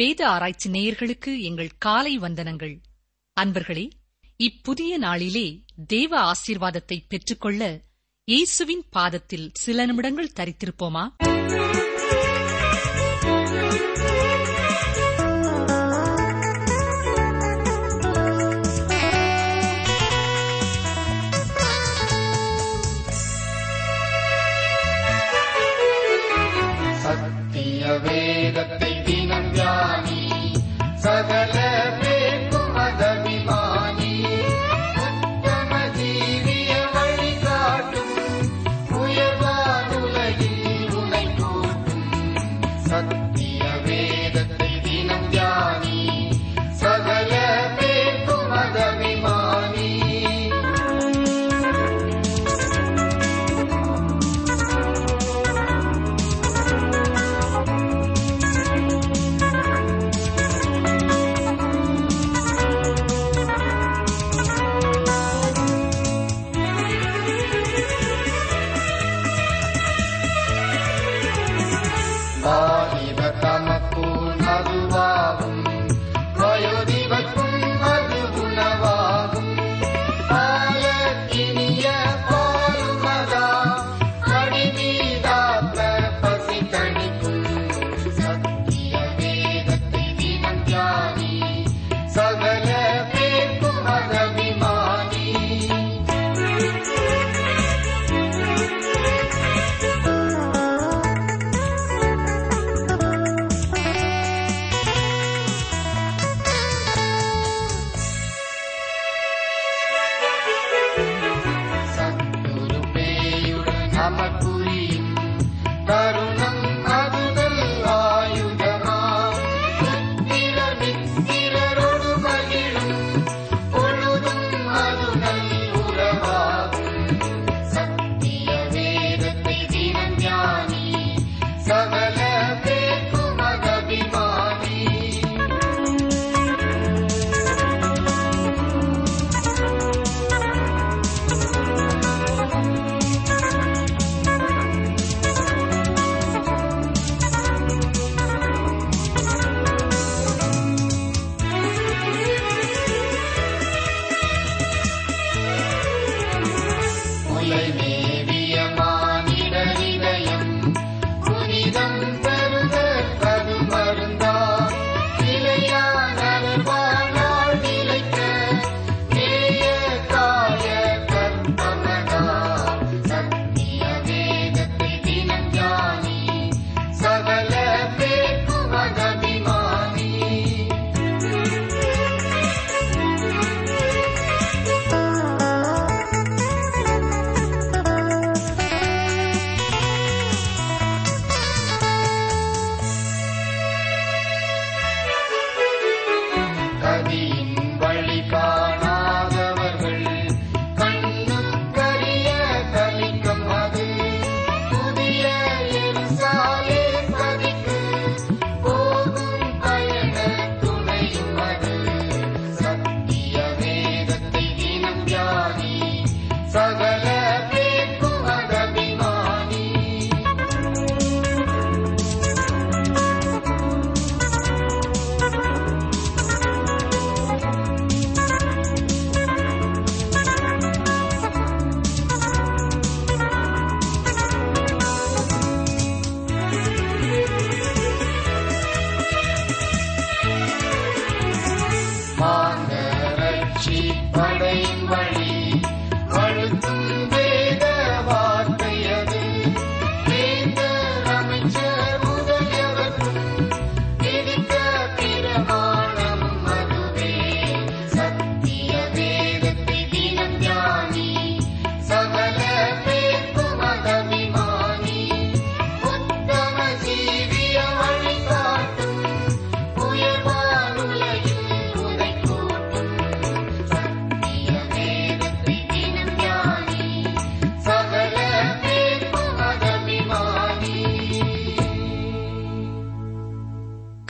வேத ஆராய்ச்சி நேயர்களுக்கு எங்கள் காலை வந்தனங்கள். அன்பர்களே, இப்புதிய நாளிலே தேவ ஆசீர்வாதத்தை பெற்றுக்கொள்ள இயேசுவின் பாதத்தில் சில நிமிடங்கள் தரித்திருப்போமா? சத்திய வேதத்தை தினம் தியானி, சகல பேக்கும் அதபிமானி, உத்தம ஜீவிய வழி காட்டும், உயர்வான உலகில் உனை கூட்டும். சத்திய வேதத்தை தினம் தியானி, சகல பேக்கும் அதபிமானி.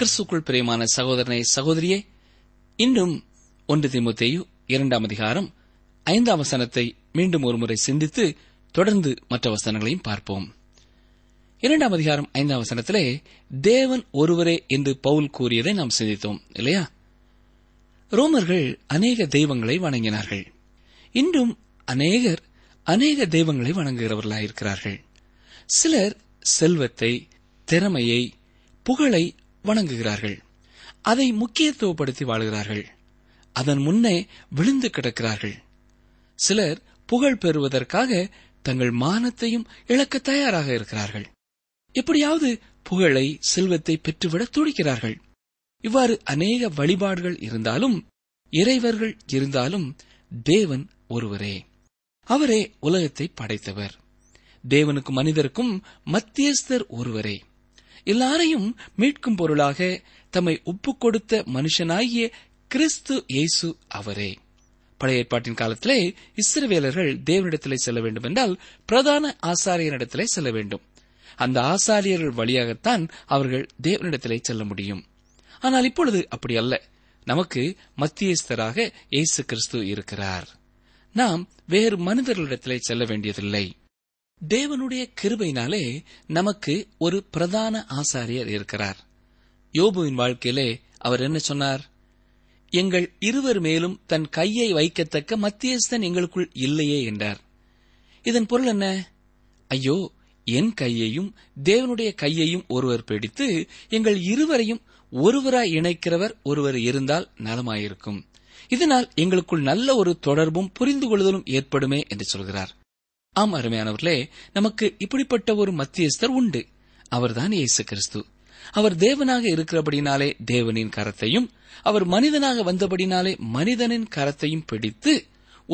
கிறிஸ்துக்குள் பிரியமான சகோதரனை சகோதரியே, இன்னும் 1 தீமோத்தேயு 2 அதிகாரம் 5 வசனத்தை மீண்டும் ஒருமுறை சிந்தித்து தொடர்ந்து மற்ற வசனங்களையும் பார்ப்போம். 2 அதிகாரம் 5 வசனத்திலே தேவன் ஒருவரே என்று பவுல் கூறியதை நாம் சிந்தித்தோம் இல்லையா? ரோமர்கள் அநேக தெய்வங்களை வணங்கினார்கள். இன்றும் அநேகர் அநேக தெய்வங்களை வணங்குகிறவர்களாயிருக்கிறார்கள். சிலர் செல்வத்தை, திறமையை, புகழை வணங்குகிறார்கள். அதை முக்கியத்துவப்படுத்தி வாழ்கிறார்கள். அதன் முன்னே விழுந்து கிடக்கிறார்கள். சிலர் புகழ் பெறுவதற்காக தங்கள் மானத்தையும் இழக்க தயாராக இருக்கிறார்கள். எப்படியாவது புகழை, செல்வத்தை பெற்றுவிட துடிக்கிறார்கள். இவ்வாறு அநேக வழிபாடுகள் இருந்தாலும், இறைவர்கள் இருந்தாலும், தேவன் ஒருவரே. அவரே உலகத்தை படைத்தவர். தேவனுக்கும் மனிதருக்கும் மத்தியஸ்தர் ஒருவரே. எல்லாரையும் மீட்கும் பொருளாக தம்மை ஒப்புக் கொடுத்த மனுஷனாகிய கிறிஸ்து இயேசு அவரே. பழைய ஏற்பாட்டின் காலத்திலே இஸ்ரவேலர்கள் தேவனிடத்திலே செல்ல வேண்டும் என்றால் பிரதான ஆசாரியனிடத்திலே செல்ல வேண்டும். அந்த ஆசாரியர்கள் வழியாகத்தான் அவர்கள் தேவனிடத்திலே செல்ல முடியும். ஆனால் இப்பொழுது அப்படி அல்ல. நமக்கு மத்தியஸ்தராக இயேசு கிறிஸ்து இருக்கிறார். நாம் வேறு மனிதர்களிடத்திலே செல்ல வேண்டியதில்லை. தேவனுடைய கிருபையினாலே நமக்கு ஒரு பிரதான ஆசாரியர் இருக்கிறார். யோபுவின் வாழ்க்கையிலே அவர் என்ன சொன்னார்? எங்கள் இருவர் மேலும் தன் கையை வைக்கத்தக்க மத்தியஸ்தன் எங்களுக்குள் இல்லையே என்றார். இதன் பொருள் என்ன? ஐயோ, என் கையையும் தேவனுடைய கையையும் ஒருவர் பிடித்து எங்கள் இருவரையும் ஒருவராய் இணைக்கிறவர் ஒருவர் இருந்தால் நலமாயிருக்கும். இதனால் எங்களுக்குள் நல்ல ஒரு தொடர்பும் புரிந்து கொள்ளுதலும் ஏற்படுமே என்று சொல்கிறார். ஆம் அருமையானவர்களே, நமக்கு இப்படிப்பட்ட ஒரு மத்தியஸ்தர் உண்டு. அவர்தான் இயேசு கிறிஸ்து. அவர் தேவனாக இருக்கிறபடினாலே தேவனின் கரத்தையும், அவர் மனிதனாக வந்தபடினாலே மனிதனின் கரத்தையும் பிடித்து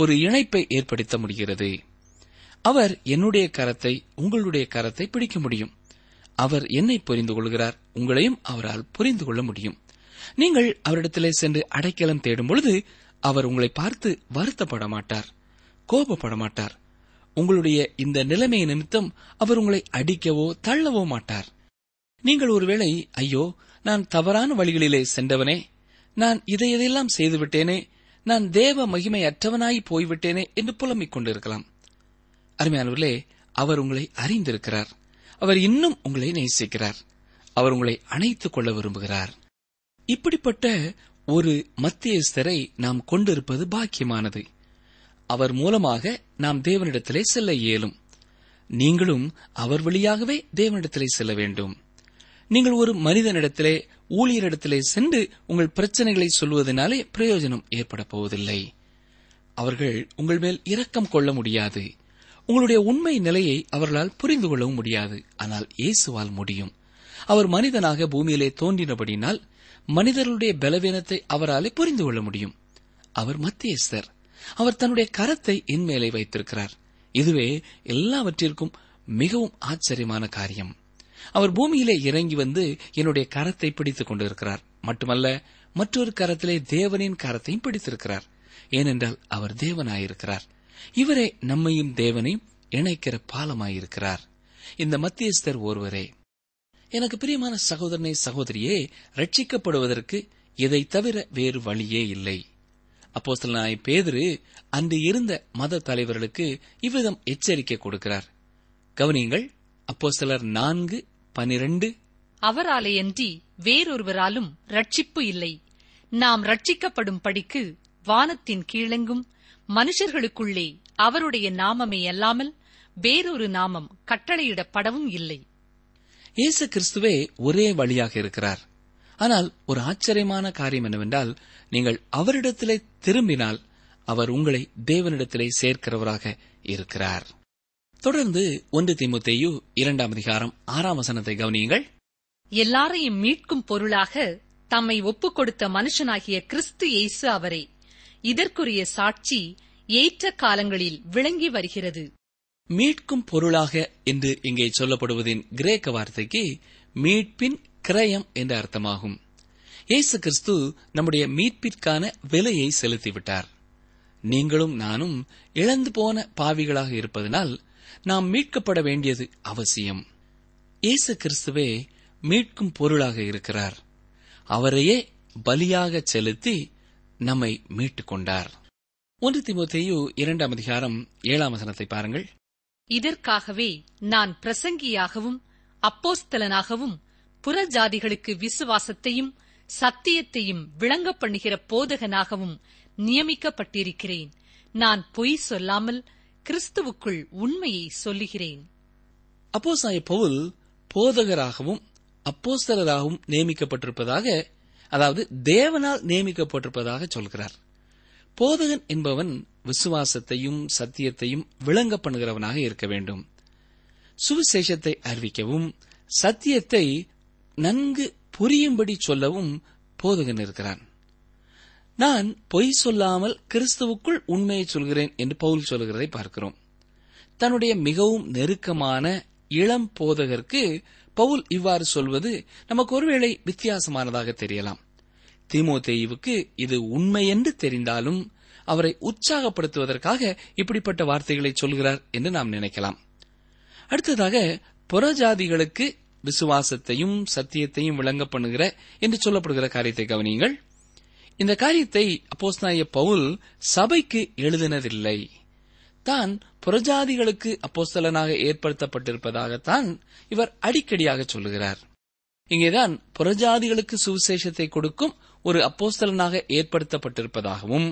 ஒரு இணைப்பை ஏற்படுத்த முடிகிறது. அவர் என்னுடைய கரத்தை, உங்களுடைய கரத்தை பிடிக்க முடியும். அவர் என்னை புரிந்து கொள்கிறார். உங்களையும் அவரால் புரிந்து கொள்ள முடியும். நீங்கள் அவரிடத்திலே சென்று அடைக்கலம் தேடும் பொழுது அவர் உங்களை பார்த்து வருத்தப்பட மாட்டார், கோபப்பட மாட்டார். உங்களுடைய இந்த நிலைமையை நிமித்தம் அவர் உங்களை அடிக்கவோ தள்ளவோ மாட்டார். நீங்கள் ஒருவேளை, ஐயோ, நான் தவறான வழிகளிலே சென்றவனே, நான் இதையெல்லாம் செய்துவிட்டேனே, நான் தேவ மகிமை அற்றவனாய் போய்விட்டேனே என்று புலம்பிக் கொண்டிருக்கலாம். அருமையானவர்களே, அவர் உங்களை அறிந்திருக்கிறார். அவர் இன்னும் உங்களை நேசிக்கிறார். அவர் உங்களை அணைத்துக் கொள்ள விரும்புகிறார். இப்படிப்பட்ட ஒரு மத்தியஸ்தரை நாம் கொண்டிருப்பது பாக்கியமானது. அவர் மூலமாக நாம் தேவனிடத்திலே செல்ல இயலும். நீங்களும் அவர் வழியாகவே தேவனிடத்திலே செல்ல வேண்டும். நீங்கள் ஒரு மனிதனிடத்திலே, ஊழியரிடத்திலே சென்று உங்கள் பிரச்சனைகளை சொல்வதனாலே பிரயோஜனம் ஏற்பட போவதில்லை. அவர்கள் உங்கள் மேல் இரக்கம் கொள்ள முடியாது. உங்களுடைய உண்மை நிலையை அவர்களால் புரிந்து கொள்ளவும் முடியாது. ஆனால் இயேசுவால் முடியும். அவர் மனிதனாக பூமியிலே தோன்றினபடினால் மனிதர்களுடைய பலவீனத்தை அவராலே புரிந்து கொள்ள முடியும். அவர் மத்தியஸ்தர். அவர் தன்னுடைய கரத்தை என் மேலே வைத்திருக்கிறார். இதுவே எல்லாவற்றிற்கும் மிகவும் ஆச்சரியமான காரியம். அவர் பூமியிலே இறங்கி வந்து என்னுடைய கரத்தை பிடித்துக் கொண்டிருக்கிறார். மட்டுமல்ல, மற்றொரு கரத்திலே தேவனின் கரத்தையும் பிடித்திருக்கிறார். ஏனென்றால் அவர் தேவனாயிருக்கிறார். இவரே நம்மையும் தேவனையும் இணைக்கிற பாலமாயிருக்கிறார். இந்த மத்தியஸ்தர் ஒருவரே. எனக்கு பிரியமான சகோதரனே, சகோதரியே, ரட்சிக்கப்படுவதற்கு இதை தவிர வேறு வழியே இல்லை. அப்போஸ்தலனாகிய பேதுரு அன்று இருந்த மத தலைவர்களுக்கு இவ்விதம் எச்சரிக்கை கொடுக்கிறார். கவனியுங்கள், அப்போஸ்தலர் 4:12. அவராலேயன்றி வேறொருவராலும் ரட்சிப்பு இல்லை. நாம் ரட்சிக்கப்படும் படிக்கு வானத்தின் கீழெங்கும் மனுஷர்களுக்குள்ளே அவருடைய நாமமே அல்லாமல் வேறொரு நாமம் கட்டளையிடப்படவும் இல்லை. இயேசு கிறிஸ்துவே ஒரே வழியாக இருக்கிறார். ஆனால் ஒரு ஆச்சரியமான காரியம் என்னவென்றால், நீங்கள் அவரிடத்திலே திரும்பினால் அவர் உங்களை தேவனிடத்திலே சேர்க்கிறவராக இருக்கிறார். தொடர்ந்து 1 தீமோத்தேயு 2 அதிகாரம் 6 வசனத்தை கவனியுங்கள். எல்லாரையும் மீட்கும் பொருளாக தம்மை ஒப்புக் கொடுத்த மனுஷனாகிய கிறிஸ்து இயேசு அவரே. இதற்குரிய சாட்சி ஏற்ற காலங்களில் விளங்கி வருகிறது. மீட்கும் பொருளாக என்று இங்கே சொல்லப்படுவதின் கிரேக்க வார்த்தைக்கு மீட்பின் கிரயம் என்ற அர்த்தமாகும். இயேசு கிறிஸ்து நம்முடைய மீட்பிற்கான விலையை செலுத்திவிட்டார். நீங்களும் நானும் இழந்து போன பாவிகளாக இருப்பதனால் நாம் மீட்கப்பட வேண்டியது அவசியம். இயேசு கிறிஸ்துவே மீட்கும் பொருளாக இருக்கிறார். அவரையே பலியாக செலுத்தி நம்மை மீட்டுக் கொண்டார். 1 தீமோத்தேயு 2 அதிகாரம் 7 வசனத்தை பாருங்கள். இதற்காகவே நான் பிரசங்கியாகவும் அப்போஸ்தலனாகவும் புறஜாதிகளுக்கு விசுவாசத்தையும் சத்தியத்தையும் விளங்க பண்ணுகிற போதகனாகவும் நியமிக்கப்பட்டிருக்கிறேன். நான் பொய் சொல்லாமல் கிறிஸ்துவுக்குள் உண்மையை சொல்லுகிறேன். அப்போஸ்தலனாகிய பவுல் போதகராகவும் அப்போஸ்தலராகவும் நியமிக்கப்பட்டிருப்பதாக, அதாவது தேவனால் நியமிக்கப்பட்டிருப்பதாக சொல்கிறார். போதகன் என்பவன் விசுவாசத்தையும் சத்தியத்தையும் விளங்க பண்ணுகிறவனாக இருக்க வேண்டும். சுவிசேஷத்தை அறிவிக்கவும் சத்தியத்தை நன்கு புரியும்படி சொல்லவும் போதகன் இருக்கிறான். நான் பொய் சொல்லாமல் கிறிஸ்துவுக்குள் உண்மையை சொல்கிறேன் என்று பவுல் சொல்கிறதை பார்க்கிறோம். தன்னுடைய மிகவும் நெருக்கமான இளம் போதகருக்கு பவுல் இவ்வாறு சொல்வது நமக்கு ஒருவேளை வித்தியாசமானதாக தெரியலாம். தீமோத்தேயுவுக்கு இது உண்மையென்று தெரிந்தாலும் அவரை உற்சாகப்படுத்துவதற்காக இப்படிப்பட்ட வார்த்தைகளை சொல்கிறார் என்று நாம் நினைக்கலாம். அடுத்ததாக, புறஜாதிகளுக்கு விசுவாசத்தையும் சத்தியத்தையும் விளங்க பண்ணுகிற என்று சொல்லப்படுகிற காரியத்தை கவனியுங்கள். இந்த காரியத்தை அப்போஸ்தலனாகிய பவுல் சபைக்கு எழுதினதில்லை. தான் புறஜாதிகளுக்கு அப்போஸ்தலனாக ஏற்படுத்தப்பட்டிருப்பதாகத்தான் இவர் அடிக்கடியாக சொல்லுகிறார். இங்கேதான் புறஜாதிகளுக்கு சுவிசேஷத்தை கொடுக்கும் ஒரு அப்போஸ்தலனாக ஏற்படுத்தப்பட்டிருப்பதாகவும்,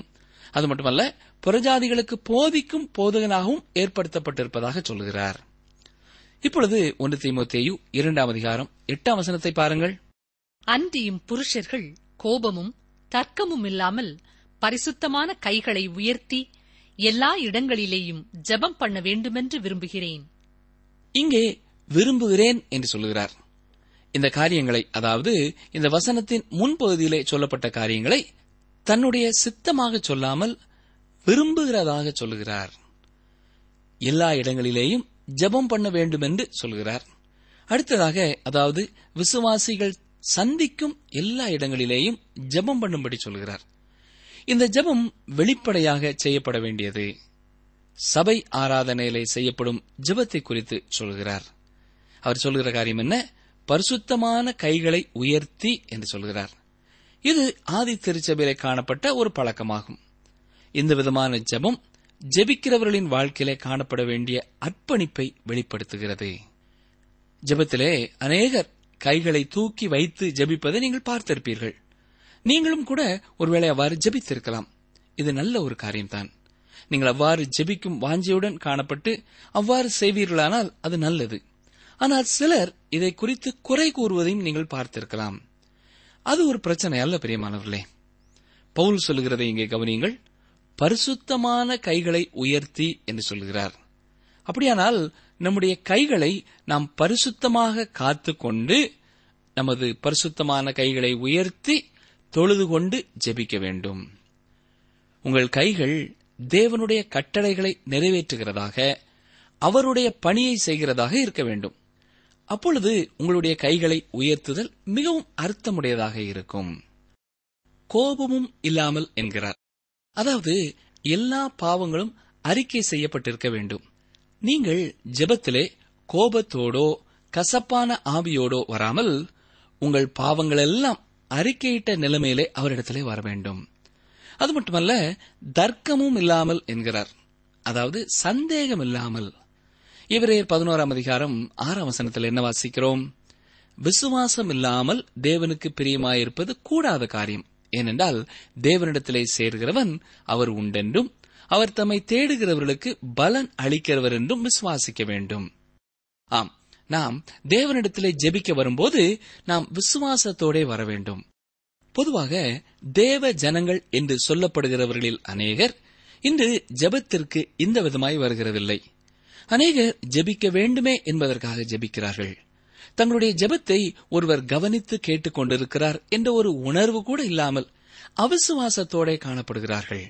அது மட்டுமல்ல புறஜாதிகளுக்கு போதிக்கும் போதகனாகவும் ஏற்படுத்தப்பட்டிருப்பதாக சொல்கிறார். இப்பொழுது 1 தீமோத்தேயு 2 அதிகாரம் 8 வசனத்தை பாருங்கள். அன்றியும் புருஷர்கள் கோபமும் தர்க்கமும் இல்லாமல் பரிசுத்தமான கைகளை உயர்த்தி எல்லா இடங்களிலேயும் ஜெபம் பண்ண வேண்டுமென்று விரும்புகிறேன். இங்கே விரும்புகிறேன் என்று சொல்லுகிறார். இந்த காரியங்களை, அதாவது இந்த வசனத்தின் முன்பகுதியிலே சொல்லப்பட்ட காரியங்களை தன்னுடைய சித்தமாக சொல்லாமல் விரும்புகிறதாக சொல்லுகிறார். எல்லா இடங்களிலேயும் ஜெபம் பண்ண வேண்டுமென்று சொல்கிறார். அடுத்ததாக, அதாவது விசுவாசிகள் சந்திக்கும் எல்லா இடங்களிலேயும் ஜெபம் பண்ணும்படி சொல்கிறார். இந்த ஜெபம் வெளிப்படையாக செய்யப்பட வேண்டியது. சபை ஆராதனையிலே செய்யப்படும் ஜெபத்தை குறித்து சொல்கிறார். அவர் சொல்கிற காரியம் என்ன? பரிசுத்தமான கைகளை உயர்த்தி என்று சொல்கிறார். இது ஆதி திருச்சபையிலே காணப்பட்ட ஒரு பழக்கமாகும். இந்த விதமான ஜெபம் ஜெபிக்கிறவர்களின் வாழ்க்கையிலே காணப்பட வேண்டிய அர்ப்பணிப்பை வெளிப்படுத்துகிறது. ஜெபத்திலே அநேகர் கைகளை தூக்கி வைத்து ஜெபிப்பதை நீங்கள் பார்த்திருப்பீர்கள். நீங்களும் கூட ஒருவேளை அவ்வாறு ஜெபித்திருக்கலாம். இது நல்ல ஒரு காரியம்தான். நீங்கள் அவ்வாறு ஜெபிக்கும் வாஞ்சையுடன் காணப்பட்டு அவ்வாறு செய்வீர்களானால் அது நல்லது. ஆனால் சிலர் இதை குறித்து குறை கூறுவதையும் நீங்கள் பார்த்திருக்கலாம். அது ஒரு பிரச்சனை அல்ல பிரியமானவர்களே. பவுல் சொல்லுகிறதை இங்கே கவனியுங்கள். பரிசுத்தமான கைகளை உயர்த்தி என்று சொல்கிறார். அப்படியானால் நம்முடைய கைகளை நாம் பரிசுத்தமாக காத்துக்கொண்டு நமது பரிசுத்தமான கைகளை உயர்த்தி தொழுது கொண்டு ஜெபிக்க வேண்டும். உங்கள் கைகள் தேவனுடைய கட்டளைகளை நிறைவேற்றுகிறதாக, அவருடைய பணியை செய்கிறதாக இருக்க வேண்டும். அப்பொழுது உங்களுடைய கைகளை உயர்த்துதல் மிகவும் அர்த்தமுடையதாக இருக்கும். கோபமும் இல்லாமல் என்கிறார். அதாவது எல்லா பாவங்களும் அறிக்கை செய்யப்பட்டிருக்க வேண்டும். நீங்கள் ஜெபத்திலே கோபத்தோடோ கசப்பான ஆவியோடோ வராமல் உங்கள் பாவங்களெல்லாம் அறிக்கையிட்ட நிலைமையிலே அவரிடத்திலே வர வேண்டும். அது மட்டுமல்ல, தர்க்கமும் இல்லாமல் என்கிறார். அதாவது சந்தேகம் இல்லாமல். எபிரேயர் 11 அதிகாரம் 6 வசனத்தில் என்ன வாசிக்கிறோம்? விசுவாசம் இல்லாமல் தேவனுக்கு பிரியமாயிருப்பது கூடாத காரியம். ஏனென்றால் தேவனிடத்திலே சேர்கிறவன் அவர் உண்டென்றும் அவர் தம்மை தேடுகிறவர்களுக்கு பலன் அளிக்கிறவர் என்றும் விசுவாசிக்க வேண்டும். ஆம், நாம் தேவனிடத்திலே ஜெபிக்க வரும்போது நாம் விசுவாசத்தோடே வர வேண்டும். பொதுவாக தேவ ஜனங்கள் என்று சொல்லப்படுகிறவர்களில் அநேகர் இன்று ஜெபத்திற்கு இந்த விதமாய் வருகிறதில்லை. அநேகர் ஜெபிக்க வேண்டுமே என்பதற்காக ஜெபிக்கிறார்கள். தங்களுடைய ஜெபத்தை ஒருவர் கவனித்து கேட்டுக்கொண்டிருக்கிறார் என்ற ஒரு உணர்வு கூட இல்லாமல் அவிசுவாசத்தோடே காணப்படுகிறார்கள்.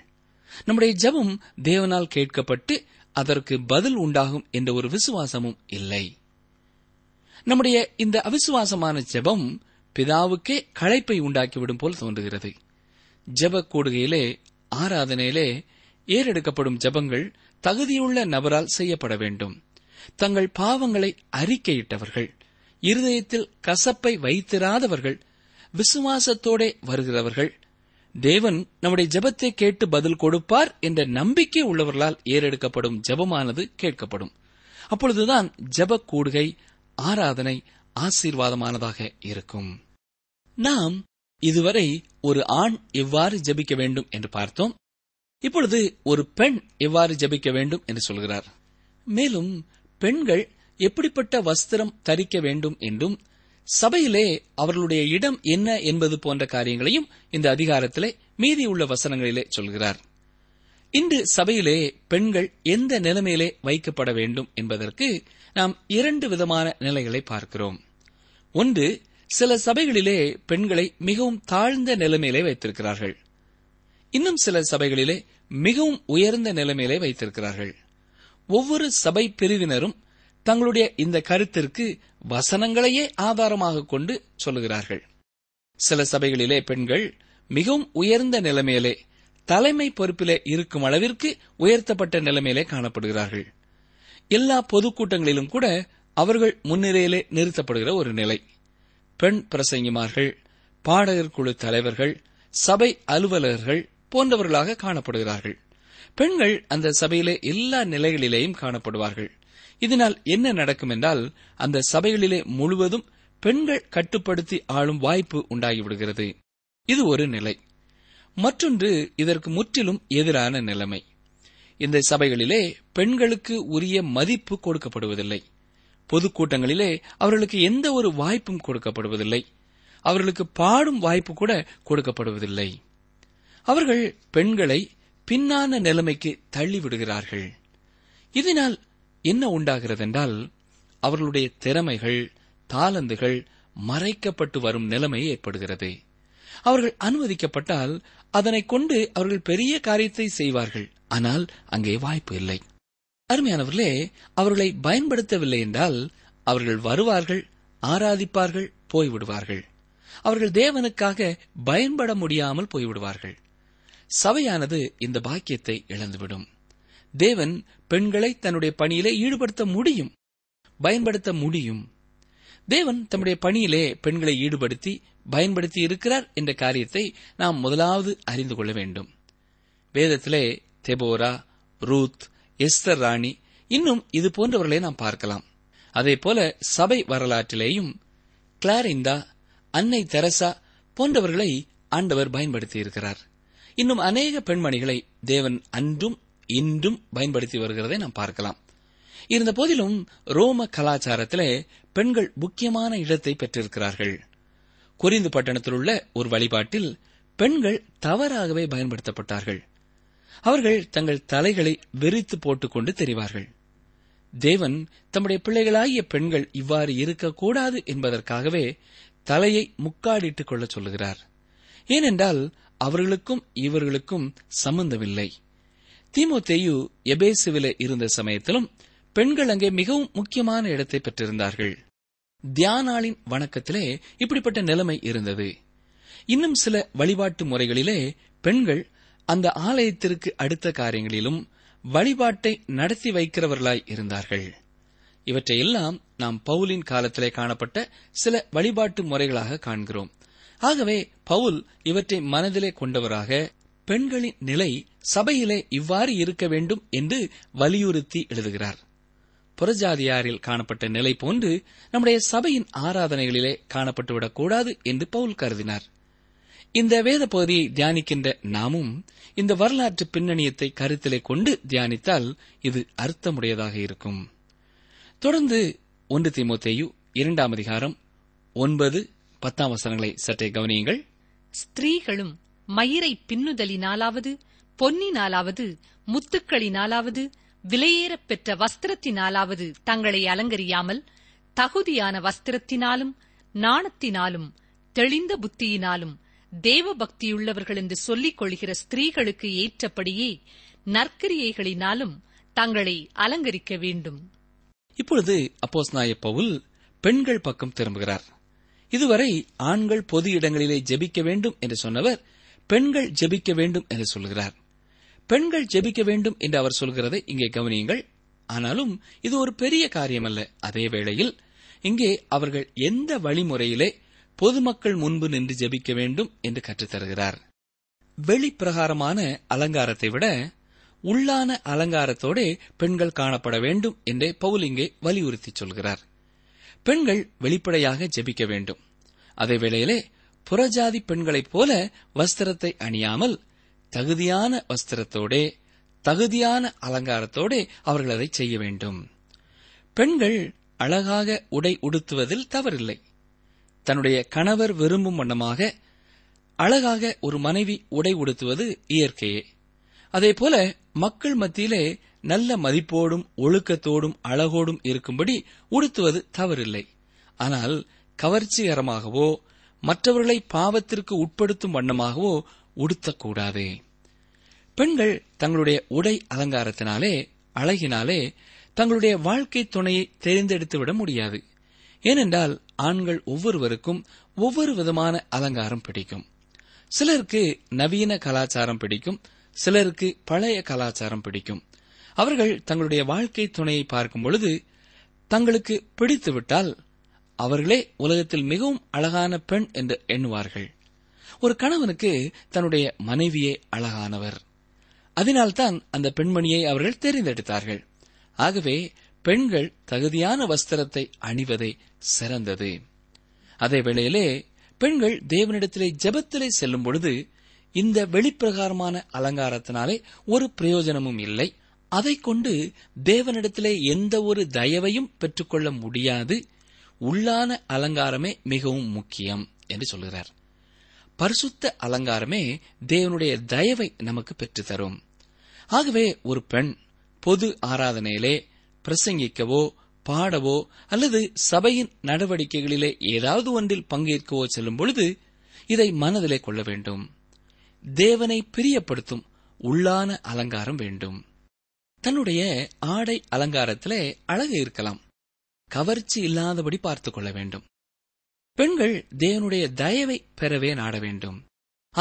நம்முடைய ஜெபம் தேவனால் கேட்கப்பட்டு அதற்கு பதில் உண்டாகும் என்ற ஒரு விசுவாசமும் இல்லை. நம்முடைய இந்த அவிசுவாசமான ஜெபம் பிதாவுக்கே களைப்பை உண்டாக்கிவிடும் போல் தோன்றுகிறது. ஜெப கூடுகையிலே, ஆராதனையிலே ஏறெடுக்கப்படும் ஜெபங்கள் தகுதியுள்ள நபரால் செய்யப்பட வேண்டும். தங்கள் பாவங்களை அறிக்கையிட்டவர்கள், இருதயத்தில் கசப்பை வைத்திராதவர்கள், விசுவாசத்தோட வருகிறவர்கள் தேவன் நம்முடைய ஜெபத்தை கேட்டு பதில் கொடுப்பார் என்ற நம்பிக்கை உள்ளவர்களால் ஏறெடுக்கப்படும் ஜெபமானது கேட்கப்படும். அப்பொழுதுதான் ஜெப கூடுகை, ஆராதனை ஆசீர்வாதமானதாக இருக்கும். நாம் இதுவரை ஒரு ஆண் எவ்வாறு ஜெபிக்க வேண்டும் என்று பார்த்தோம். இப்பொழுது ஒரு பெண் எவ்வாறு ஜெபிக்க வேண்டும் என்று சொல்கிறார். மேலும் பெண்கள் எப்படிப்பட்ட வஸ்திரம் தரிக்க வேண்டும் என்றும் சபையிலே அவர்களுடைய இடம் என்ன என்பது போன்ற காரியங்களையும் இந்த அதிகாரத்திலே மீதியுள்ள வசனங்களிலே சொல்கிறார். இன்று சபையிலே பெண்கள் எந்த நிலைமையிலே வைக்கப்பட வேண்டும் என்பதற்கு நாம் இரண்டு விதமான நிலைகளை பார்க்கிறோம். ஒன்று, சில சபைகளிலே பெண்களை மிகவும் தாழ்ந்த நிலைமையிலே வைத்திருக்கிறார்கள். இன்னும் சில சபைகளிலே மிகவும் உயர்ந்த நிலைமையிலே வைத்திருக்கிறார்கள். ஒவ்வொரு சபை பிரிவினரும் தங்களுடைய இந்த கருத்திற்கு வசனங்களையே ஆதாரமாக கொண்டு சொல்லுகிறார்கள். சில சபைகளிலே பெண்கள் மிகவும் உயர்ந்த நிலைமையிலே தலைமை பொறுப்பிலே இருக்கும் அளவிற்கு உயர்த்தப்பட்ட நிலைமையிலே காணப்படுகிறார்கள். எல்லா பொதுக்கூட்டங்களிலும் கூட அவர்கள் முன்னிலையிலே நிறுத்தப்படுகிற ஒரு நிலை. பெண் பிரசங்கிமார்கள், பாடகர் குழு தலைவர்கள், சபை அலுவலர்கள் போன்றவர்களாக காணப்படுகிறார்கள். பெண்கள் அந்த சபையிலே எல்லா நிலைகளிலேயும் காணப்படுவார்கள். இதனால் என்ன நடக்கும் என்றால், அந்த சபைகளிலே முழுவதும் பெண்கள் கட்டுப்படுத்தி ஆளும் வாய்ப்பு உண்டாகிவிடுகிறது. இது ஒரு நிலை. மற்றொன்று இதற்கு முற்றிலும் எதிரான நிலைமை. இந்த சபைகளிலே பெண்களுக்கு உரிய மதிப்பு கொடுக்கப்படுவதில்லை. பொதுக்கூட்டங்களிலே அவர்களுக்கு எந்த ஒரு வாய்ப்பும் கொடுக்கப்படுவதில்லை. அவர்களுக்கு பாடும் வாய்ப்பு கூட கொடுக்கப்படுவதில்லை. அவர்கள் பெண்களை பின்னான நிலைமைக்கு தள்ளிவிடுகிறார்கள். இதனால் என்ன உண்டாகிறது என்றால், அவர்களுடைய திறமைகள், தாளந்துகள் மறைக்கப்பட்டு வரும் நிலைமை ஏற்படுகிறது. அவர்கள் அனுமதிக்கப்பட்டால் அதனை கொண்டு அவர்கள் பெரிய காரியத்தை செய்வார்கள். ஆனால் அங்கே வாய்ப்பு இல்லை. அருமையானவர்களே, அவர்களை பயன்படுத்தவில்லை என்றால் அவர்கள் வருவார்கள், ஆராதிப்பார்கள், போய்விடுவார்கள். அவர்கள் தேவனுக்காக பயன்பட முடியாமல் போய்விடுவார்கள். சபையானது இந்த பாக்கியத்தை இழந்துவிடும். தேவன் பெண்களை தன்னுடைய பணியிலே ஈடுபடுத்த முடியும், பயன்படுத்த முடியும். தேவன் தம்முடைய பணியிலே பெண்களை ஈடுபடுத்தி பயன்படுத்தி இருக்கிறார் என்ற காரியத்தை நாம் முதலாவது அறிந்து கொள்ள வேண்டும். வேதத்திலே தெபோரா, ரூத், எஸ்தர் ராணி, இன்னும் இது போன்றவர்களை நாம் பார்க்கலாம். அதேபோல சபை வரலாற்றிலேயும் கிளாரிந்தா, அன்னை தெரசா போன்றவர்களை ஆண்டவர் பயன்படுத்தி இருக்கிறார். இன்னும் அநேக பெண்மணிகளை தேவன் அன்றும் இன்றும் பயன்படுத்தி வருகிறதை நாம் பார்க்கலாம். இருந்த போதிலும் ரோம கலாச்சாரத்திலே பெண்கள் முக்கியமான இடத்தை பெற்றிருக்கிறார்கள். கொரிந்து பட்டணத்தில் உள்ள ஒரு வழிபாட்டில் பெண்கள் தவறாகவே பயன்படுத்தப்பட்டார்கள். அவர்கள் தங்கள் தலைகளை வெறித்து போட்டுக்கொண்டு தெரிவார்கள். தேவன் தம்முடைய பிள்ளைகளாகிய பெண்கள் இவ்வாறு இருக்கக்கூடாது என்பதற்காகவே தலையை முக்காடிட்டுக் கொள்ள சொல்லுகிறார். ஏனென்றால் அவர்களுக்கும் இவர்களுக்கும் சம்பந்தமில்லை. தீமோத்தேயு எபேசுவிலே இருந்த சமயத்திலும் பெண்கள் அங்கே மிகவும் முக்கியமான இடத்தை பெற்றிருந்தார்கள். தியானாளின் வணக்கத்திலே இப்படிப்பட்ட நிலைமை இருந்தது. இன்னும் சில வழிபாட்டு முறைகளிலே பெண்கள் அந்த ஆலயத்திற்கு அடுத்த காரியங்களிலும் வழிபாட்டை நடத்தி வைக்கிறவர்களாய் இருந்தார்கள். இவற்றையெல்லாம் நாம் பவுலின் காலத்திலே காணப்பட்ட சில வழிபாட்டு முறைகளாக காண்கிறோம். ஆகவே பவுல் இவற்றை மனதிலே கொண்டவராக பெண்களின் நிலை சபையிலே இவ்வாறு இருக்க வேண்டும் என்று வலியுறுத்தி எழுதுகிறார். புறஜாதியாரில் காணப்பட்ட நிலை போன்று நம்முடைய சபையின் ஆராதனைகளிலே காணப்பட்டுவிடக்கூடாது என்று பவுல் கருதினார். இந்த வேத பகுதியை தியானிக்கின்ற நாமும் இந்த வரலாற்று பின்னணியத்தை கருத்திலே கொண்டு தியானித்தால் இது அர்த்தமுடையதாக இருக்கும். தொடர்ந்து 1 தீமோத்தேயு 2 அதிகாரம் 9-10 வசனங்களை சற்றே கவனியுங்கள். ஸ்திரீகளும் மயிரை பின்னுதலினாலாவது, பொன்னினாலாவது, முத்துக்களினாலாவது, விலையேறப் பெற்ற வஸ்திரத்தினாலாவது தங்களை அலங்கரியாமல் தகுதியான வஸ்திரத்தினாலும் நாணத்தினாலும் தெளிந்த புத்தியினாலும் தேவபக்தியுள்ளவர்கள் என்று சொல்லிக் கொள்கிற ஸ்திரீகளுக்கு ஏற்றபடியே நற்கிரியைகளினாலும் தங்களை அலங்கரிக்க வேண்டும். இப்பொழுது அப்போஸ்தலனாகிய பவுல் பெண்கள் பக்கம் திரும்புகிறார். இதுவரை ஆண்கள் பொது இடங்களிலே ஜெபிக்க வேண்டும் என்று சொன்னவர் பெண்கள் ஜெபிக்க வேண்டும் என்று சொல்கிறார். பெண்கள் ஜெபிக்க வேண்டும் என்று அவர் சொல்கிறதை இங்கே கவனியுங்கள். ஆனாலும் இது ஒரு பெரிய காரியமல்ல. அதே வேளையில் இங்கே அவர்கள் எந்த வழிமுறையிலே பொதுமக்கள் முன்பு நின்று ஜெபிக்க வேண்டும் என்று கற்றுத்தருகிறார். வெளிப்பிரகாரமான அலங்காரத்தை விட உள்ளான அலங்காரத்தோட பெண்கள் காணப்பட வேண்டும் என்றே பவுல் இங்கே வலியுறுத்தி சொல்கிறார். பெண்கள் வெளிப்படையாக ஜெபிக்க வேண்டும். அதேவேளையிலே புறஜாதி பெண்களைப் போல வஸ்திரத்தை அணியாமல் தகுதியான வஸ்திரத்தோட தகுதியான அலங்காரத்தோட அவர்கள் அதை செய்ய வேண்டும். பெண்கள் அழகாக உடை உடுத்துவதில் தவறில்லை. தன்னுடைய கணவர் விரும்பும் வண்ணமாக அழகாக ஒரு மனைவி உடை உடுத்துவது இயற்கையே. அதேபோல மக்கள் மத்தியிலே நல்ல மதிப்போடும் ஒழுக்கத்தோடும் அழகோடும் இருக்கும்படி உடுத்துவது தவறில்லை. ஆனால் கவர்ச்சிகரமாகவோ மற்றவர்களை பாவத்திற்கு உட்படுத்தும் வண்ணமாகவோ உடுத்தக்கூடாது. பெண்கள் தங்களுடைய உடை அலங்காரத்தினாலே அழகினாலே தங்களுடைய வாழ்க்கை துணையை தெரிந்தெடுத்துவிட முடியாது. ஏனென்றால் ஆண்கள் ஒவ்வொருவருக்கும் ஒவ்வொரு விதமான அலங்காரம் பிடிக்கும். சிலருக்கு நவீன கலாச்சாரம் பிடிக்கும், சிலருக்கு பழைய கலாச்சாரம் பிடிக்கும். அவர்கள் தங்களுடைய வாழ்க்கை துணையை பார்க்கும் பொழுது தங்களுக்கு பிடித்துவிட்டால் அவர்களே உலகத்தில் மிகவும் அழகான பெண் என்று எண்ணுவார்கள். ஒரு கணவனுக்கு தன்னுடைய மனைவியே அழகானவர், அதனால்தான் அந்த பெண்மணியை அவர்கள் தெரிந்தெடுத்தார்கள். ஆகவே பெண்கள் தகுதியான வஸ்திரத்தை அணிவதே சிறந்தது. அதேவேளையிலே பெண்கள் தேவனிடத்திலே ஜெபத்திலே செல்லும் பொழுது இந்த வெளிப்பிரகாரமான அலங்காரத்தினாலே ஒரு பிரயோஜனமும் இல்லை. அதை கொண்டு தேவனிடத்திலே எந்த ஒரு தயவையும் பெற்றுக்கொள்ள முடியாது. உள்ளான அலங்காரமே மிகவும் முக்கியம் என்று சொல்கிறார். பரிசுத்த அலங்காரமே தேவனுடைய தயவை நமக்கு பெற்றுத்தரும். ஆகவே ஒரு பெண் பொது ஆராதனையிலே பிரசங்கிக்கவோ பாடவோ அல்லது சபையின் நடவடிக்கைகளிலே ஏதாவது ஒன்றில் பங்கேற்கவோ செல்லும் பொழுது இதை மனதிலே கொள்ள வேண்டும். தேவனை பிரியப்படுத்தும் உள்ளான அலங்காரம் வேண்டும். தன்னுடைய ஆடை அலங்காரத்திலே அழகு இருக்கலாம், கவர்ச்சி இல்லாதபடி பார்த்துக் கொள்ள வேண்டும். பெண்கள் தேவனுடைய தயவை பெறவே நாட வேண்டும்.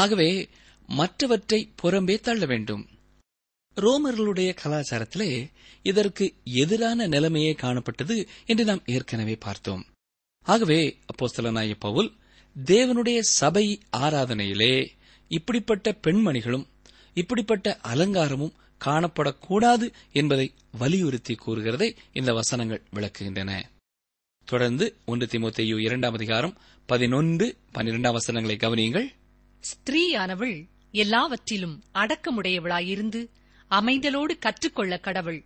ஆகவே மற்றவற்றை புறம்பே தள்ள வேண்டும். ரோமர்களுடைய கலாச்சாரத்திலே இதற்கு எதிரான நிலைமையே காணப்பட்டது என்று நாம் ஏற்கனவே பார்த்தோம். ஆகவே அப்போஸ்தலனாகிய பவுல் தேவனுடைய சபை ஆராதனையிலே இப்படிப்பட்ட பெண்மணிகளும் இப்படிப்பட்ட அலங்காரமும் காணப்படக்கூடாது என்பதை வலியுறுத்தி கூறுகிறதை இந்த வசனங்கள் விளக்குகின்றன. தொடர்ந்து 1 தீமோத்தேயு 2 அதிகாரம் 11-12 வசனங்களை கவனியுங்கள். ஸ்திரீயானவள் எல்லாவற்றிலும் அடக்கமுடையவளாயிருந்து அமைதலோடு கற்றுக்கொள்ள கடவுள்.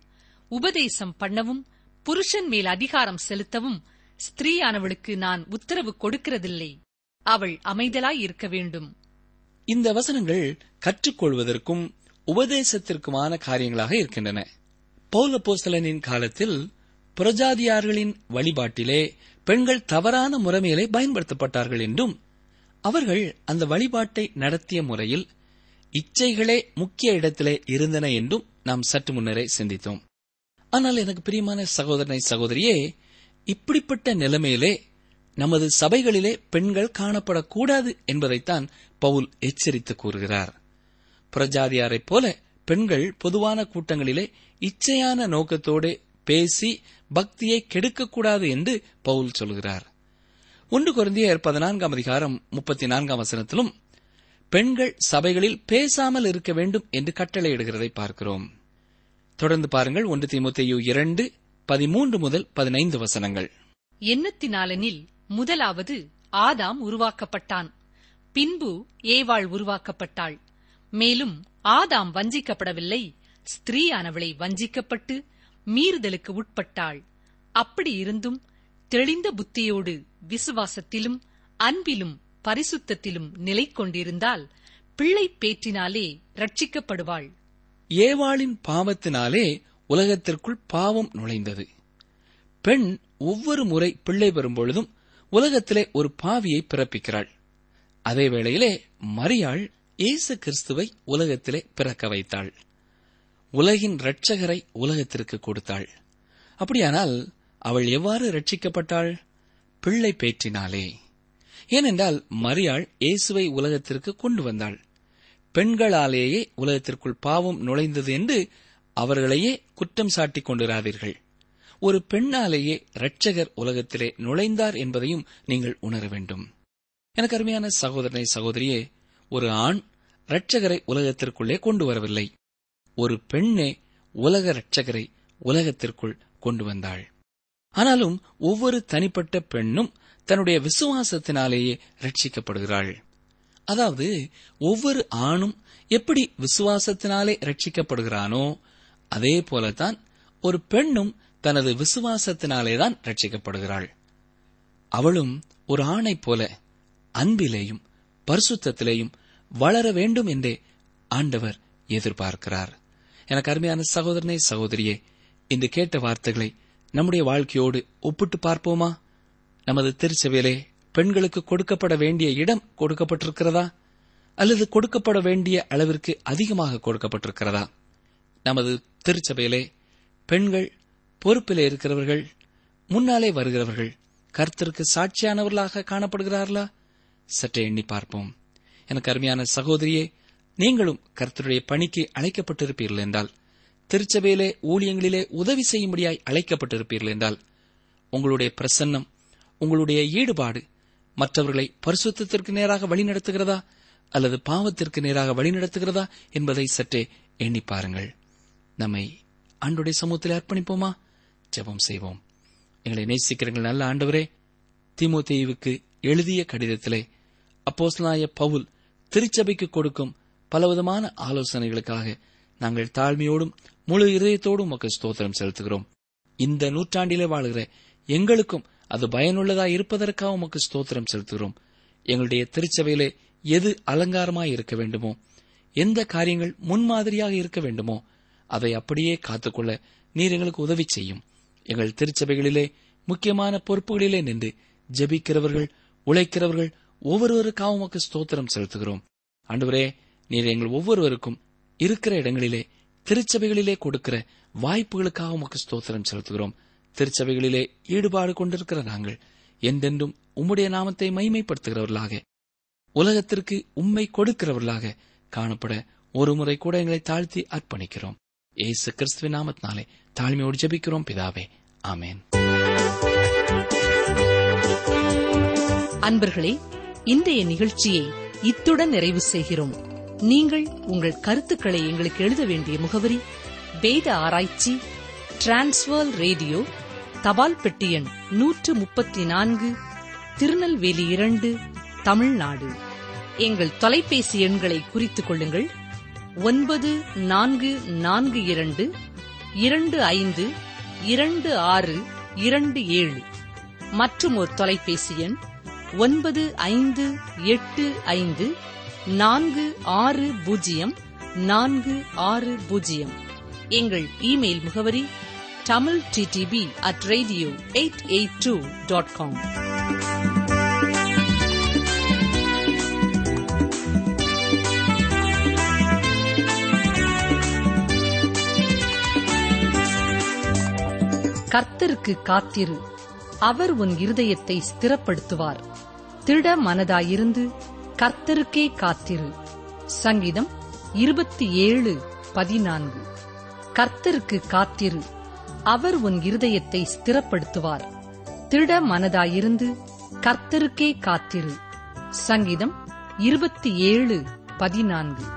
உபதேசம் பண்ணவும் புருஷன் மேல் அதிகாரம் செலுத்தவும் ஸ்திரீயானவளுக்கு நான் உத்தரவு கொடுக்கிறதில்லை. அவள் அமைதலாய் இருக்க வேண்டும். இந்த வசனங்கள் கற்றுக்கொள்வதற்கும் உபதேசத்திற்குமான காரியங்களாக இருக்கின்றன. பவுல் அப்போஸ்தலனின் காலத்தில் புறஜாதியார்களின் வழிபாட்டிலே பெண்கள் தவறான முறைமையிலே பயன்படுத்தப்பட்டார்கள் என்றும் அவர்கள் அந்த வழிபாட்டை நடத்திய முறையில் இச்சைகளே முக்கிய இடத்திலே இருந்தன என்றும் நாம் சற்று முன்னரே சிந்தித்தோம். ஆனால் எனக்கு பிரியமான சகோதரனை சகோதரியே, இப்படிப்பட்ட நிலைமையிலே நமது சபைகளிலே பெண்கள் காணப்படக்கூடாது என்பதைத்தான் பவுல் எச்சரித்து கூறுகிறார். புறஜாதியாரைப் போல பெண்கள் பொதுவான கூட்டங்களிலே இச்சையான நோக்கத்தோடு பேசி பக்தியை கெடுக்கக்கூடாது என்று பவுல் சொல்கிறார். 1 கொரிந்தியர் 14 அதிகாரம் 34 வசனத்திலும் பெண்கள் சபைகளில் பேசாமல் இருக்க வேண்டும் என்று கட்டளையிடுகிறதை பார்க்கிறோம். தொடர்ந்து பாருங்கள் 1 தீமோத்தேயு 2:13-15 வசனங்கள். எண்ணத்தினாலெனில் முதலாவது ஆதாம் உருவாக்கப்பட்டான், பின்பு ஏவாள் உருவாக்கப்பட்டாள். மேலும் ஆதாம் வஞ்சிக்கப்படவில்லை, ஸ்திரீயானவளை வஞ்சிக்கப்பட்டு மீறுதலுக்கு உட்பட்டாள். அப்படியிருந்தும் தெளிந்த புத்தியோடு விசுவாசத்திலும் அன்பிலும் பரிசுத்தத்திலும் நிலை கொண்டிருந்தால் பிள்ளை பேற்றினாலே ரட்சிக்கப்படுவாள். ஏவாளின் பாவத்தினாலே உலகத்திற்குள் பாவம் நுழைந்தது. பெண் ஒவ்வொரு முறை பிள்ளை பெறும்பொழுதும் உலகத்திலே ஒரு பாவியை பிறப்பிக்கிறாள். அதேவேளையிலே மரியாள் இயேசு கிறிஸ்துவை உலகத்திலே பிறக்க வைத்தாள். உலகின் இரட்சகரை உலகத்திற்கு கொடுத்தாள். அப்படியானால் அவள் எவ்வாறு ரட்சிக்கப்பட்டாள்? பிள்ளை பேற்றினாலே. ஏனென்றால் மரியாள் இயேசுவை உலகத்திற்கு கொண்டு வந்தாள். பெண்களாலேயே உலகத்திற்குள் பாவம் நுழைந்தது என்று அவர்களையே குற்றம் சாட்டிக் கொண்டிராதீர்கள். ஒரு பெண்ணாலேயே இரட்சகர் உலகத்திலே நுழைந்தார் என்பதையும் நீங்கள் உணர வேண்டும். எனக்கு அருமையான சகோதரனை சகோதரியே, ஒரு ஆண் இரட்சகரை உலகத்திற்குள்ளே கொண்டு வரவில்லை, ஒரு பெண்ணே உலக இரட்சகரை உலகத்திற்குள் கொண்டு வந்தாள். ஆனாலும் ஒவ்வொரு தனிப்பட்ட பெண்ணும் தன்னுடைய விசுவாசத்தினாலேயே ரட்சிக்கப்படுகிறாள். அதாவது ஒவ்வொரு ஆணும் எப்படி விசுவாசத்தினாலே ரட்சிக்கப்படுகிறானோ அதே போலத்தான் ஒரு பெண்ணும் தனது விசுவாசத்தினாலேதான் ரட்சிக்கப்படுகிறாள். அவளும் ஒரு ஆணை போல அன்பிலேயும் பரிசுத்தத்திலேயும் வளர வேண்டும் என்றே ஆண்டவர் எதிர்பார்க்கிறார். எனக்கு அருமையான சகோதரனே சகோதரியே, இந்த கேட்ட வார்த்தைகளை நம்முடைய வாழ்க்கையோடு ஒப்பிட்டு பார்ப்போமா? நமது திருச்சபையிலே பெண்களுக்கு கொடுக்கப்பட வேண்டிய இடம் கொடுக்கப்பட்டிருக்கிறதா, அல்லது கொடுக்கப்பட வேண்டிய அளவிற்கு அதிகமாக கொடுக்கப்பட்டிருக்கிறதா? நமது திருச்சபையிலே பெண்கள் பொறுப்பிலே இருக்கிறவர்கள், முன்னாலே வருகிறவர்கள் கர்த்தருக்கு சாட்சியானவர்களாக காணப்படுகிறார்களா? சற்றே எண்ணி பார்ப்போம். எனக்கு அருமையான சகோதரியே, நீங்களும் கர்த்தருடைய பணிக்கு அழைக்கப்பட்டிருப்பீர்கள் என்றால், திருச்சபையிலே ஊழியங்களிலே உதவி செய்யும்படியாய் அழைக்கப்பட்டிருப்பீர்கள் என்றால், உங்களுடைய பிரசன்னம், உங்களுடைய ஈடுபாடு மற்றவர்களை பரிசுத்தத்திற்கு நேராக வழிநடத்துகிறதா அல்லது பாவத்திற்கு நேராக வழிநடத்துகிறதா என்பதை சற்றே எண்ணி பாருங்கள். நம்மை ஆண்டோடைய சமூகத்தில் அர்ப்பணிப்போமா? ஜெபம் செய்வோம். எங்களை நேசிக்கிறீர்கள் நல்ல ஆண்டவரே, தீமோத்தேயுவுக்கு எழுதிய கடிதத்திலே அப்போஸ்தலனாகிய பவுல் திருச்சபைக்கு கொடுக்கும் பலவிதமான ஆலோசனைகளுக்காக நாங்கள் தாழ்மையோடும் முழு இதயத்தோடும் உமக்கு ஸ்தோத்திரம் செலுத்துகிறோம். இந்த நூற்றாண்டிலே வாழுகிற எங்களுக்கும் அது பயனுள்ளதாக இருப்பதற்காக உமக்கு ஸ்தோத்திரம் செலுத்துகிறோம். எங்களுடைய திருச்சபையிலே எது அலங்காரமாய் இருக்க வேண்டுமோ, எந்த காரியங்கள் முன்மாதிரியாக இருக்க வேண்டுமோ அதை அப்படியே காத்துக்கொள்ள நீர் எங்களுக்கு உதவி செய்யும். எங்கள் திருச்சபைகளிலே முக்கியமான பொறுப்புகளிலே நின்று ஜெபிக்கிறவர்கள், உழைக்கிறவர்கள் ஒவ்வொருவருக்காக உமக்கு ஸ்தோத்திரம் செலுத்துகிறோம். ஆண்டவரே, நீர் எங்கள் ஒவ்வொருவருக்கும் இருக்கிற இடங்களிலே திருச்சபைகளிலே கொடுக்கிற வாய்ப்புகளுக்காக உமக்கு ஸ்தோத்திரம் செலுத்துகிறோம். திருச்சபைகளிலே ஈடுபாடு கொண்டிருக்கிற நாங்கள் என்றென்றும் உம்முடைய நாமத்தை மகிமைப்படுத்துகிறவர்களாக, உலகத்திற்கு உம்மை கொடுக்கிறவர்களாக காணப்பட ஒருமுறை கூட எங்களை தாழ்த்தி அர்ப்பணிக்கிறோம். இயேசு கிறிஸ்துவின் நாமத்தினாலே தாழ்மையோடு ஜெபிக்கிறோம் பிதாவே, ஆமென். அன்பர்களே, இன்றைய நிகழ்ச்சியை இத்துடன் நிறைவு செய்கிறோம். நீங்கள் உங்கள் கருத்துக்களை எங்களுக்கு எழுத வேண்டிய முகவரி: வேத ஆராய்ச்சி, டிரான்ஸ்வர் ரேடியோ, தபால் பெட்டி எண் 134, திருநெல்வேலி 2, தமிழ்நாடு. எங்கள் தொலைபேசி எண்களை குறித்துக் கொள்ளுங்கள்: 9442252627 மற்றும் ஒரு தொலைபேசி எண் 9585460460. எங்கள் இமெயில் முகவரி tamilttb@radio882.com. கர்த்தருக்கு காத்திரு, அவர் உன் இருதயத்தை ஸ்திரப்படுத்துவார். திட மனதாயிருந்து கர்த்தருக்கே காத்திரு. சங்கீதம் 27:14. கர்த்தருக்கு காத்திரு, அவர் உன் இருதயத்தை ஸ்திரப்படுத்துவார். திட மனதாயிருந்து கர்த்தருக்கே காத்திரு. சங்கீதம் 27:14.